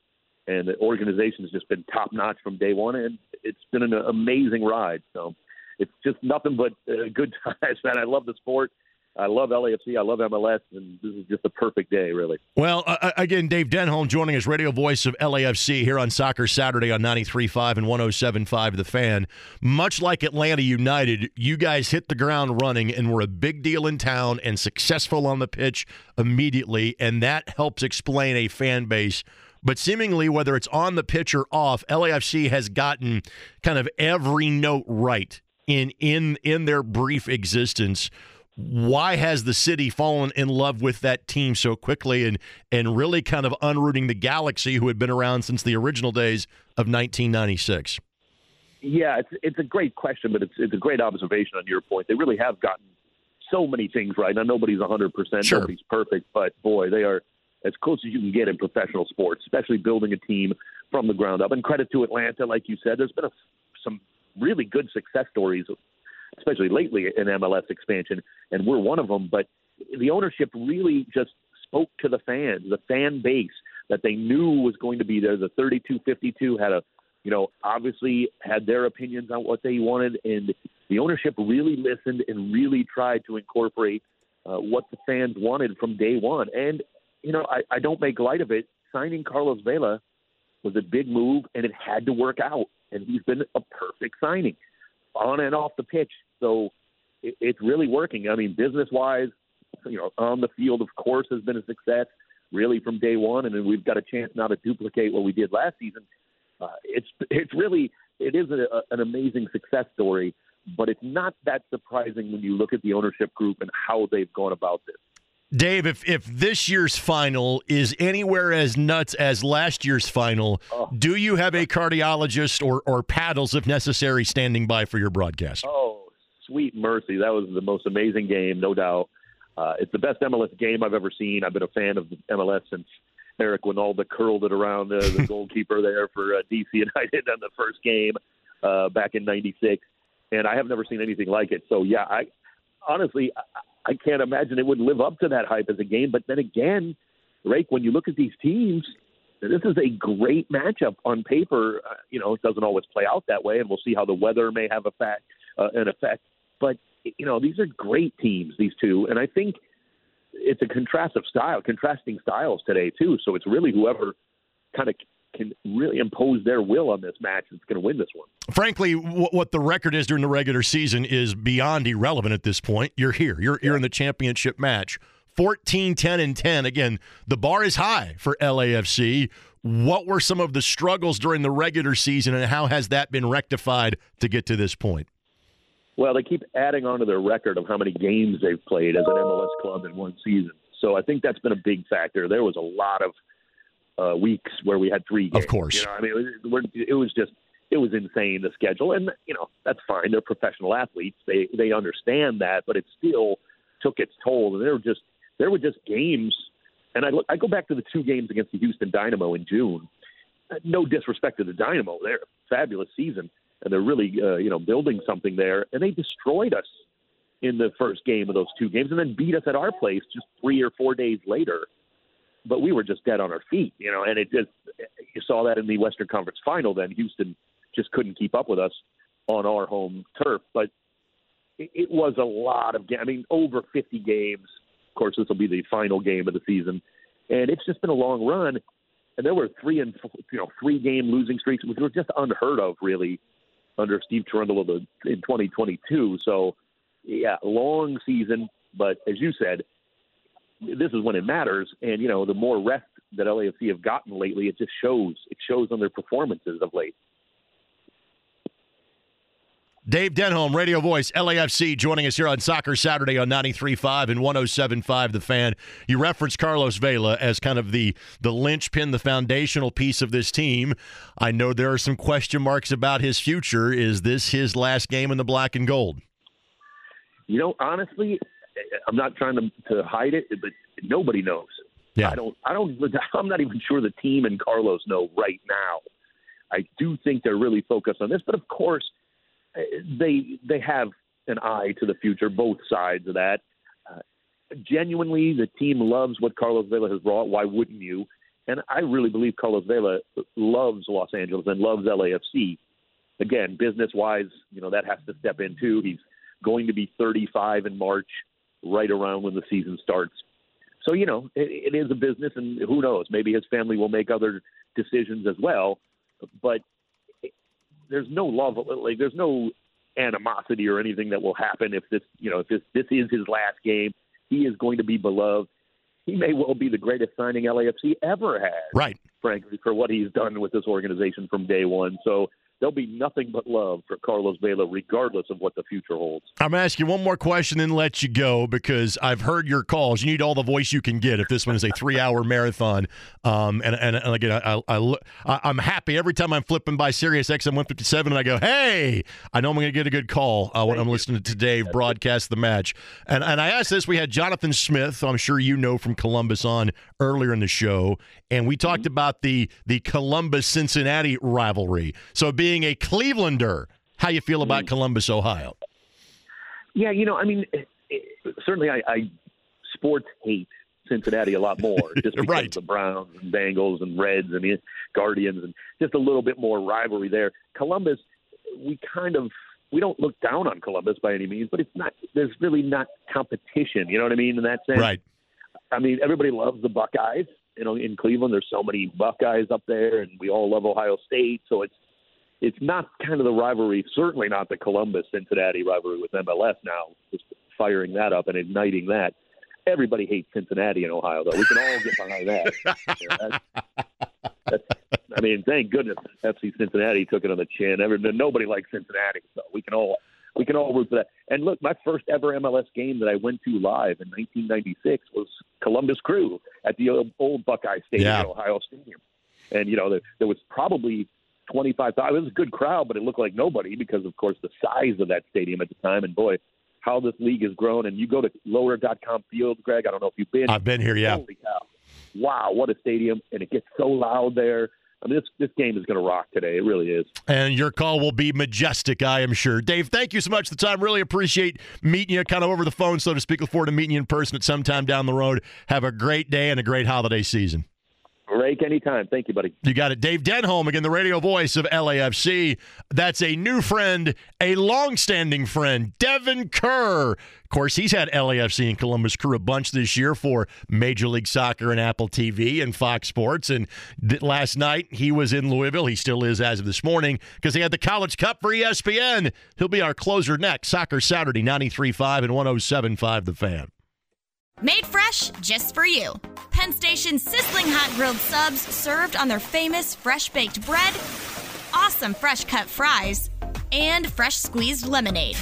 and the organization has just been top-notch from day one, and it's been an amazing ride. So it's just nothing but good times, man. I love the sport. I love LAFC. I love MLS, and this is just a perfect day, really. Well, again, Dave Denholm joining us, radio voice of LAFC here on Soccer Saturday on 93.5 and 107.5 The Fan. Much like Atlanta United, you guys hit the ground running and were a big deal in town and successful on the pitch immediately, and that helps explain a fan base. But seemingly, whether it's on the pitch or off, LAFC has gotten kind of every note right in their brief existence. why has the city fallen in love with that team so quickly and really kind of unrooting the Galaxy, who had been around since the original days of 1996? Yeah, it's a great question, but it's a great observation on your point. They really have gotten so many things right. Now, nobody's 100%, sure. Nobody's perfect, but, boy, they are as close as you can get in professional sports, especially building a team from the ground up. And credit to Atlanta, like you said, there's been some really good success stories, especially lately in MLS expansion, and we're one of them. But the ownership really just spoke to the fans, the fan base that they knew was going to be there. The 3252 had obviously had their opinions on what they wanted, and the ownership really listened and really tried to incorporate what the fans wanted from day one. And, I don't make light of it. Signing Carlos Vela was a big move, and it had to work out. And he's been a perfect signing on and off the pitch. So it's really working. I mean, business-wise, on the field, of course, has been a success really from day one. And then we've got a chance now to duplicate what we did last season. It is an amazing success story, but it's not that surprising when you look at the ownership group and how they've gone about this. Dave, if this year's final is anywhere as nuts as last year's final, do you have a cardiologist or paddles, if necessary, standing by for your broadcast? Oh, sweet mercy. That was the most amazing game, no doubt. It's the best MLS game I've ever seen. I've been a fan of the MLS since Eric Winalda curled it around the goalkeeper there for DC United on the first game back in 96. And I have never seen anything like it. So, yeah, I honestly can't imagine it would live up to that hype as a game. But then again, Rake, when you look at these teams, this is a great matchup on paper. It doesn't always play out that way, and we'll see how the weather may have an effect. But, these are great teams, these two. And I think it's a contrasting styles today, too. So it's really whoever kind of can really impose their will on this match that's going to win this one. Frankly, what the record is during the regular season is beyond irrelevant at this point. You're here. You're in the championship match. 14, 10, and 10. Again, the bar is high for LAFC. What were some of the struggles during the regular season, and how has that been rectified to get to this point? Well, they keep adding on to their record of how many games they've played as an MLS club in one season. So I think that's been a big factor. There was a lot of weeks where we had 3 games. Of course. It was insane, the schedule. And, that's fine. They're professional athletes. They understand that, but it still took its toll. And there were just games. And I go back to the 2 games against the Houston Dynamo in June. No disrespect to the Dynamo. They're a fabulous season. And they're really, building something there. And they destroyed us in the first game of those 2 games and then beat us at our place just 3 or 4 days later. But we were just dead on our feet, and you saw that in the Western Conference final then. Houston just couldn't keep up with us on our home turf. But it was a lot of games. I mean, over 50 games. Of course, this will be the final game of the season. And it's just been a long run. And there were 3-game losing streaks, which were just unheard of, really, under Steve Cherundolo in 2022. So, yeah, long season. But as you said, this is when it matters. And, the more rest that LAFC have gotten lately, it just shows. It shows on their performances of late. Dave Denholm, radio voice, LAFC, joining us here on Soccer Saturday on 93.5 and 107.5 The Fan. You referenced Carlos Vela as kind of the linchpin, the foundational piece of this team. I know there are some question marks about his future. Is this his last game in the black and gold? Honestly, I'm not trying to hide it, but nobody knows. Yeah. I'm not even sure the team and Carlos know right now. I do think they're really focused on this, but of course they have an eye to the future, both sides of that. Genuinely, the team loves what Carlos Vela has brought. Why wouldn't you? And I really believe Carlos Vela loves Los Angeles and loves LAFC. Again, business-wise, that has to step in too. He's going to be 35 in March, right around when the season starts. So, it is a business, and who knows? Maybe his family will make other decisions as well. But there's no love, like there's no animosity or anything that will happen if this, if this is his last game. He is going to be beloved. He may well be the greatest signing LAFC ever had, right? Frankly, for what he's done with this organization from day one. So there'll be nothing but love for Carlos Vela, regardless of what the future holds. I'm going to ask you one more question and let you go, because I've heard your calls. You need all the voice you can get if this one is a three-hour marathon. And again, I'm happy every time I'm flipping by Sirius XM 157 and I go, hey, I know I'm going to get a good call when I'm listening to Dave broadcast the match. And I asked this. We had Jonathan Smith, I'm sure you know from Columbus, on earlier in the show, and we talked about the Columbus-Cincinnati rivalry. So being a Clevelander, how you feel about Columbus, Ohio? Yeah, you know, I mean, certainly I sports hate Cincinnati a lot more just because right. the Browns and Bengals and Reds and the Guardians and just a little bit more rivalry there. Columbus, we don't look down on Columbus by any means, but there's really not competition, you know what I mean, in that sense. Right. I mean, everybody loves the Buckeyes. You know, in Cleveland, there's so many Buckeyes up there, and we all love Ohio State, so it's not kind of the rivalry, certainly not the Columbus-Cincinnati rivalry with MLS now, just firing that up and igniting that. Everybody hates Cincinnati in Ohio, though. We can all get behind that. I mean, thank goodness FC Cincinnati took it on the chin. Nobody likes Cincinnati, so we can all root for that. And look, my first ever MLS game that I went to live in 1996 was Columbus Crew at the old Buckeye Stadium, yeah. Ohio Stadium. And, you know, there was probably 25,000. It was a good crowd, but it looked like nobody because, of course, the size of that stadium at the time. And, boy, how this league has grown. And you go to Lower.com Field, Greg. I don't know if you've been. I've been here, yeah. Holy cow. Wow, what a stadium. And it gets so loud there. I mean, this game is going to rock today. It really is. And your call will be majestic, I am sure. Dave, thank you so much for the time. Really appreciate meeting you kind of over the phone, so to speak. Look forward to meeting you in person at some time down the road. Have a great day and a great holiday season. Rake, anytime. Thank you, buddy. You got it. Dave Denholm, again, the radio voice of LAFC. That's a new friend, a longstanding friend, Devon Kerr. Of course, he's had LAFC and Columbus Crew a bunch this year for Major League Soccer and Apple TV and Fox Sports. And last night, he was in Louisville. He still is as of this morning because they had the College Cup for ESPN. He'll be our closer next. Soccer Saturday, 93.5 and 107.5 The Fan. Made fresh just for you. Penn Station's sizzling hot grilled subs served on their famous fresh-baked bread, awesome fresh-cut fries, and fresh-squeezed lemonade.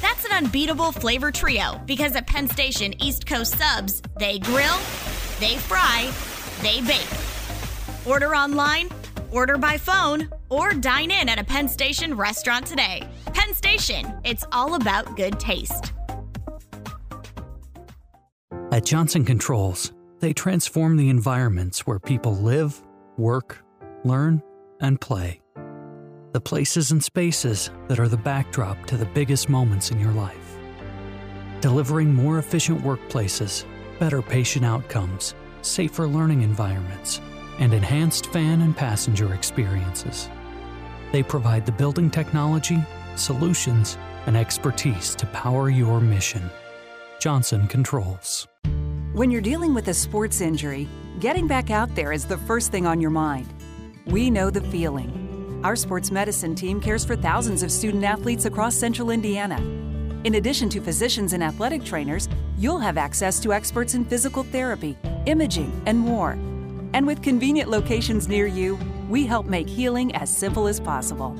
That's an unbeatable flavor trio because at Penn Station East Coast Subs, they grill, they fry, they bake. Order online, order by phone, or dine in at a Penn Station restaurant today. Penn Station, it's all about good taste. At Johnson Controls, they transform the environments where people live, work, learn, and play. The places and spaces that are the backdrop to the biggest moments in your life. Delivering more efficient workplaces, better patient outcomes, safer learning environments, and enhanced fan and passenger experiences. They provide the building technology, solutions, and expertise to power your mission. Johnson Controls. When you're dealing with a sports injury, getting back out there is the first thing on your mind. We know the feeling. Our sports medicine team cares for thousands of student athletes across central Indiana. In addition to physicians and athletic trainers, you'll have access to experts in physical therapy, imaging, and more. And with convenient locations near you, we help make healing as simple as possible.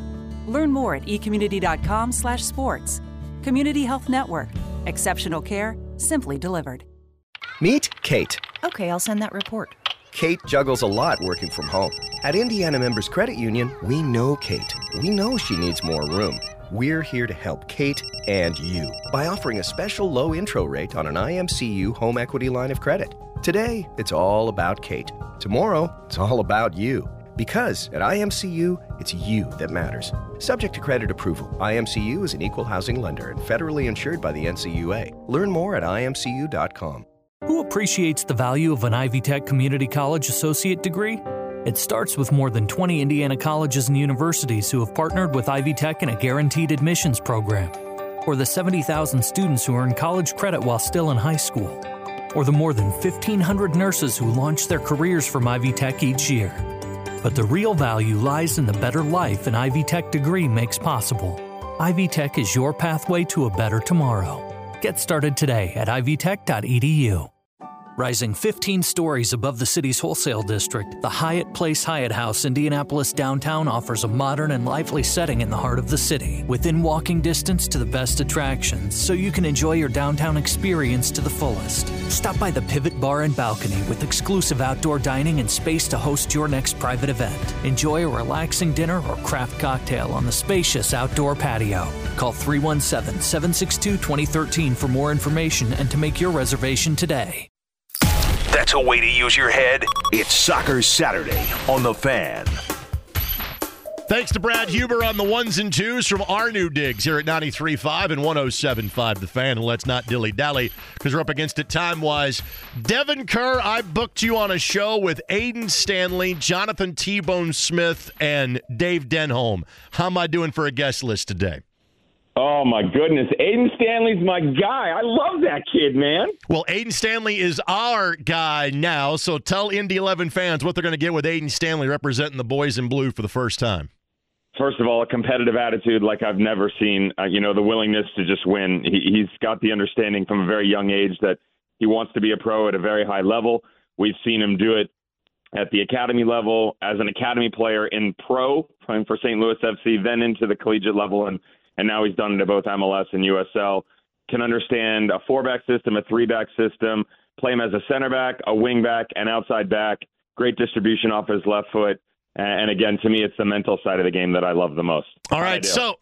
Learn more at ecommunity.com/sports. Community Health Network. Exceptional care, simply delivered. Meet Kate. Okay, I'll send that report. Kate juggles a lot working from home. At Indiana Members Credit Union, we know Kate. We know she needs more room. We're here to help Kate and you by offering a special low intro rate on an IMCU home equity line of credit. Today, it's all about Kate. Tomorrow, it's all about you. Because at IMCU, it's you that matters. Subject to credit approval, IMCU is an equal housing lender and federally insured by the NCUA. Learn more at imcu.com. Who appreciates the value of an Ivy Tech Community College associate degree? It starts with more than 20 Indiana colleges and universities who have partnered with Ivy Tech in a guaranteed admissions program, or the 70,000 students who earn college credit while still in high school, or the more than 1,500 nurses who launch their careers from Ivy Tech each year. But the real value lies in the better life an Ivy Tech degree makes possible. Ivy Tech is your pathway to a better tomorrow. Get started today at ivytech.edu. Rising 15 stories above the city's wholesale district, the Hyatt Place Hyatt House Indianapolis downtown offers a modern and lively setting in the heart of the city, within walking distance to the best attractions, so you can enjoy your downtown experience to the fullest. Stop by the Pivot Bar and Balcony with exclusive outdoor dining and space to host your next private event. Enjoy a relaxing dinner or craft cocktail on the spacious outdoor patio. Call 317-762-2013 for more information and to make your reservation today. That's a way to use your head. It's Soccer Saturday on The Fan. Thanks to Brad Huber on the ones and twos from our new digs here at 93.5 and 107.5 The Fan. And let's not dilly-dally because we're up against it time-wise. Devon Kerr, I booked you on a show with Aedan Stanley, Jonathan T-Bone Smith, and Dave Denholm. How am I doing for a guest list today? Oh, my goodness. Aedan Stanley's my guy. I love that kid, man. Well, Aedan Stanley is our guy now, so tell Indy 11 fans what they're going to get with Aedan Stanley representing the boys in blue for the first time. First of all, a competitive attitude like I've never seen. The willingness to just win. He's got the understanding from a very young age that he wants to be a pro at a very high level. We've seen him do it at the academy level, as an academy player in pro, playing for St. Louis FC, then into the collegiate level, and now he's done it to both MLS and USL. Can understand a four-back system, a three-back system, play him as a center back, a wing back, an outside back, great distribution off his left foot. And again, to me, it's the mental side of the game that I love the most. All right, so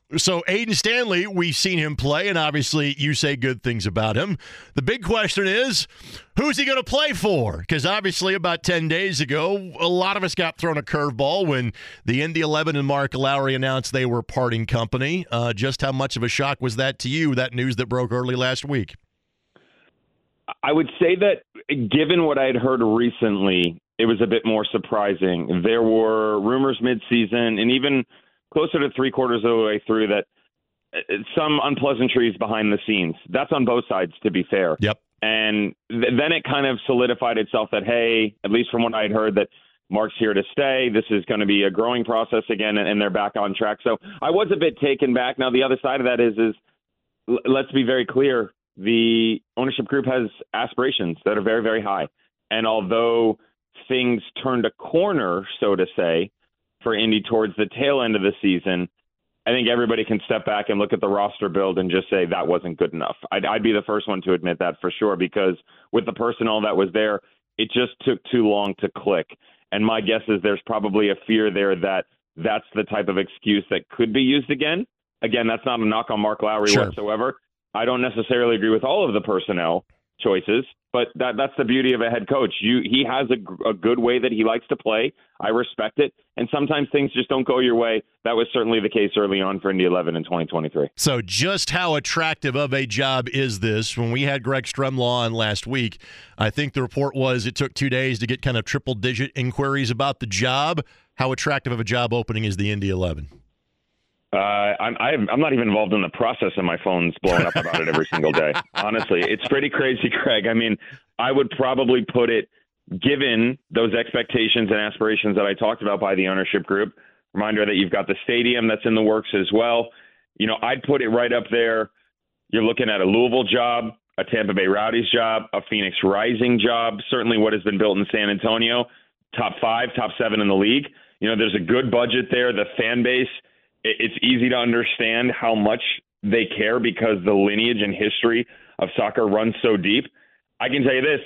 Aedan Stanley, we've seen him play, and obviously you say good things about him. The big question is, who's he going to play for? Because obviously about 10 days ago, a lot of us got thrown a curveball when the Indy 11 and Mark Lowry announced they were parting company. Just how much of a shock was that to you, that news that broke early last week? I would say that given what I had heard recently, it was a bit more surprising. There were rumors midseason and even closer to three-quarters of the way through that some unpleasantries behind the scenes. That's on both sides, to be fair. Yep. And then it kind of solidified itself that, hey, at least from what I'd heard, that Mark's here to stay. This is going to be a growing process again, and they're back on track. So I was a bit taken back. Now, the other side of that is let's be very clear. The ownership group has aspirations that are very, very high. And although things turned a corner, so to say, for Indy towards the tail end of the season, I think everybody can step back and look at the roster build and just say that wasn't good enough. I'd be the first one to admit that for sure, because with the personnel that was there, it just took too long to click. And my guess is there's probably a fear there that that's the type of excuse that could be used again. Again, that's not a knock on Mark Lowry whatsoever. I don't necessarily agree with all of the personnel choices, but that's the beauty of a head coach. He has a good way that he likes to play. I respect it. And sometimes things just don't go your way. That was certainly the case early on for Indy 11 in 2023. So just how attractive of a job is this? When we had Greg Stremlaw on last week, I think the report was it took 2 days to get kind of triple-digit inquiries about the job. How attractive of a job opening is the Indy 11? I'm not even involved in the process, and my phone's blowing up about it every single day. Honestly, it's pretty crazy, Craig. I mean, I would probably put it, given those expectations and aspirations that I talked about by the ownership group, reminder that you've got the stadium that's in the works as well. I'd put it right up there. You're looking at a Louisville job, a Tampa Bay Rowdies job, a Phoenix Rising job, certainly what has been built in San Antonio, top 5, top 7 in the league. There's a good budget there, the fan base. It's easy to understand how much they care because the lineage and history of soccer runs so deep. I can tell you this,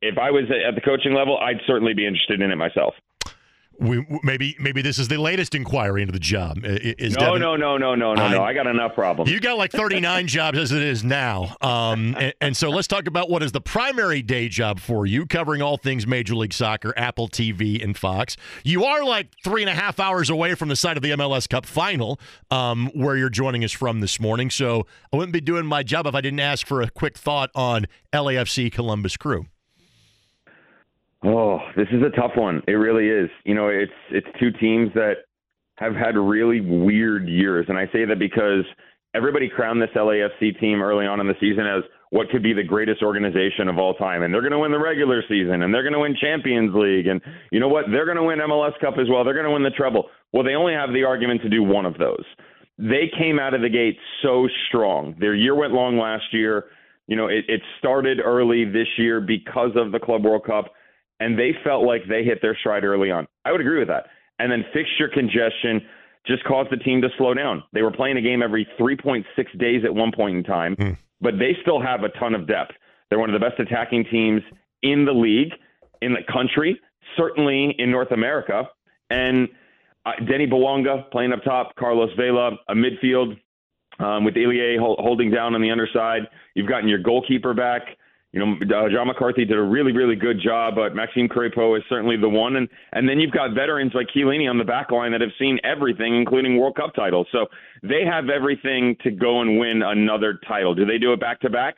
if I was at the coaching level, I'd certainly be interested in it myself. Maybe this is the latest inquiry into the job. No. I got enough problems. You got like 39 jobs as it is now. And so let's talk about what is the primary day job for you, covering all things Major League Soccer, Apple TV, and Fox. You are like 3.5 hours away from the site of the MLS Cup final, where you're joining us from this morning. So I wouldn't be doing my job if I didn't ask for a quick thought on LAFC Columbus Crew. Oh, this is a tough one. It really is. It's two teams that have had really weird years. And I say that because everybody crowned this LAFC team early on in the season as what could be the greatest organization of all time. And they're going to win the regular season, and they're going to win Champions League. And you know what? They're going to win MLS Cup as well. They're going to win the treble. Well, they only have the argument to do one of those. They came out of the gate so strong. Their year went long last year. You know, it started early this year because of the Club World Cup, and they felt like they hit their stride early on. I would agree with that. And then fixture congestion just caused the team to slow down. They were playing a game every 3.6 days at one point in time, but they still have a ton of depth. They're one of the best attacking teams in the league, in the country, certainly in North America. And Denny Bawanga playing up top, Carlos Vela, a midfield with Elie holding down on the underside. You've gotten your goalkeeper back. You know, John McCarthy did a really, really good job, but Maxime Crépeau is certainly the one. And then you've got veterans like Chiellini on the back line that have seen everything, including World Cup titles. So they have everything to go and win another title. Do they do it back-to-back?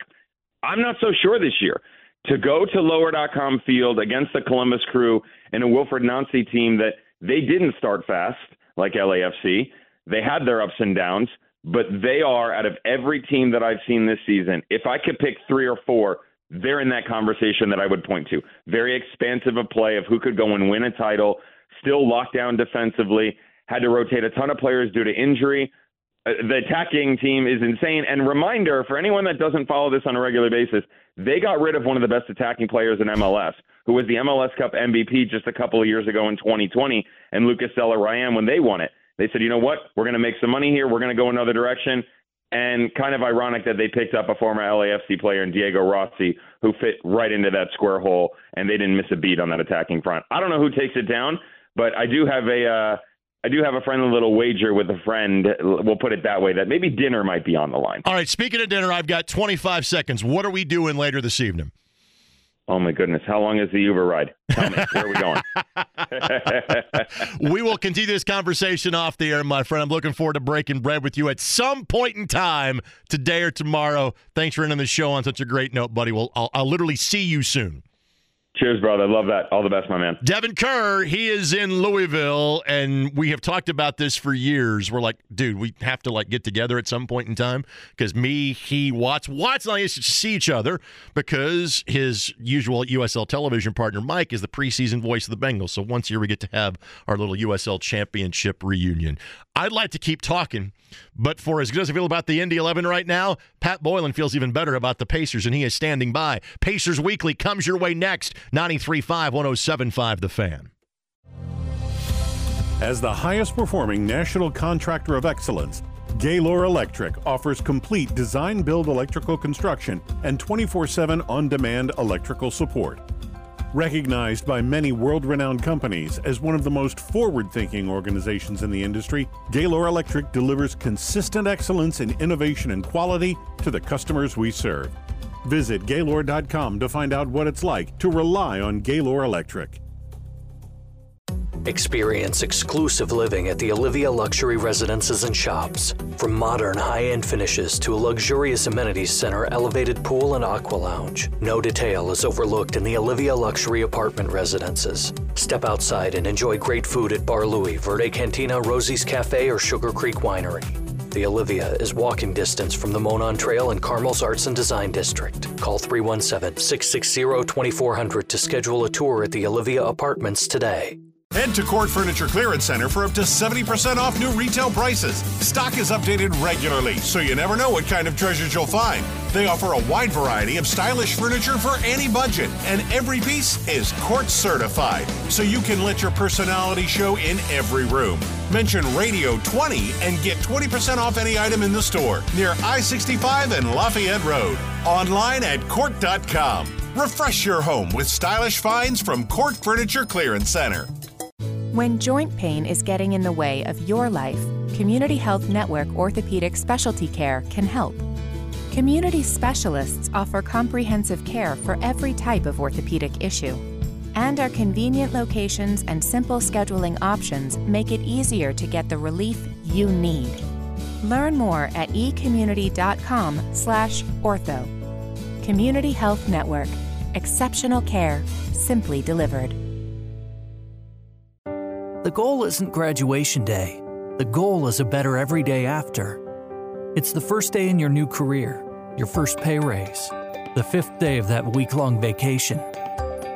I'm not so sure this year. To go to Lower.com Field against the Columbus Crew and a Wilfred Nancy team that they didn't start fast, like LAFC. They had their ups and downs, but they are, out of every team that I've seen this season, if I could pick three or four, they're in that conversation that I would point to. Very expansive a play of who could go and win a title, still locked down defensively, had to rotate a ton of players due to injury. The attacking team is insane. And reminder, for anyone that doesn't follow this on a regular basis, they got rid of one of the best attacking players in MLS, who was the MLS Cup MVP just a couple of years ago in 2020, and Lucas Delarayán when they won it. They said, you know what, we're going to make some money here, we're going to go another direction. And kind of ironic that they picked up a former LAFC player in Diego Rossi, who fit right into that square hole, and they didn't miss a beat on that attacking front. I don't know who takes it down, but I do have a friendly little wager with a friend, we'll put it that way, that maybe dinner might be on the line. All right, speaking of dinner, I've got 25 seconds. What are we doing later this evening? Oh, my goodness. How long is the Uber ride? Tell me, where are we going? We will continue this conversation off the air, my friend. I'm looking forward to breaking bread with you at some point in time, today or tomorrow. Thanks for ending the show on such a great note, buddy. Well, I'll literally see you soon. Cheers, brother. I love that. All the best, my man. Devon Kerr, he is in Louisville, and we have talked about this for years. We're like, dude, we have to, like, get together at some point in time because me, he, Watts and I used to see each other because his usual USL television partner, Mike, is the preseason voice of the Bengals. So once a year we get to have our little USL Championship reunion. I'd like to keep talking, but for as good as I feel about the Indy 11 right now, Pat Boylan feels even better about the Pacers, and he is standing by. Pacers Weekly comes your way next. 93.5, 107.5, The Fan. As the highest-performing national contractor of excellence, Gaylor Electric offers complete design-build electrical construction and 24/7 on-demand electrical support. Recognized by many world-renowned companies as one of the most forward-thinking organizations in the industry, Gaylor Electric delivers consistent excellence in innovation and quality to the customers we serve. Visit Gaylor.com to find out what it's like to rely on Gaylor Electric. Experience exclusive living at the Olivia Luxury Residences and Shops. From modern high-end finishes to a luxurious amenities center, elevated pool, and aqua lounge. No detail is overlooked in the Olivia Luxury Apartment Residences. Step outside and enjoy great food at Bar Louie, Verde Cantina, Rosie's Cafe, or Sugar Creek Winery. The Olivia is walking distance from the Monon Trail and Carmel's Arts and Design District. Call 317-660-2400 to schedule a tour at the Olivia Apartments today. Head to Court Furniture Clearance Center for up to 70% off new retail prices. Stock is updated regularly, so you never know what kind of treasures you'll find. They offer a wide variety of stylish furniture for any budget, and every piece is court certified, so you can let your personality show in every room. Mention Radio 20 and get 20% off any item in the store near I-65 and Lafayette Road. Online at court.com. Refresh your home with stylish finds from Court Furniture Clearance Center. When joint pain is getting in the way of your life, Community Health Network Orthopedic Specialty Care can help. Community specialists offer comprehensive care for every type of orthopedic issue, and our convenient locations and simple scheduling options make it easier to get the relief you need. Learn more at ecommunity.com/ortho. Community Health Network. Exceptional care, simply delivered. The goal isn't graduation day. The goal is a better every day after. It's the first day in your new career, your first pay raise, the fifth day of that week-long vacation.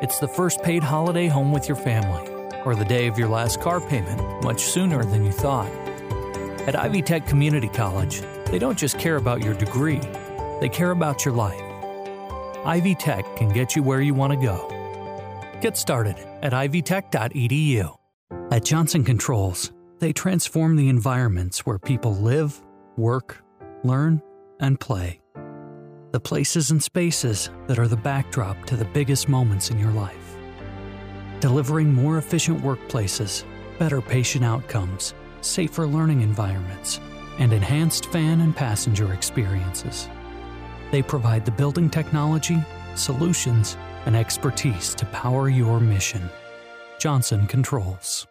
It's the first paid holiday home with your family, or the day of your last car payment much sooner than you thought. At Ivy Tech Community College, they don't just care about your degree, they care about your life. Ivy Tech can get you where you want to go. Get started at ivytech.edu. At Johnson Controls, they transform the environments where people live, work, learn, and play. The places and spaces that are the backdrop to the biggest moments in your life. Delivering more efficient workplaces, better patient outcomes, safer learning environments, and enhanced fan and passenger experiences. They provide the building technology, solutions, and expertise to power your mission. Johnson Controls.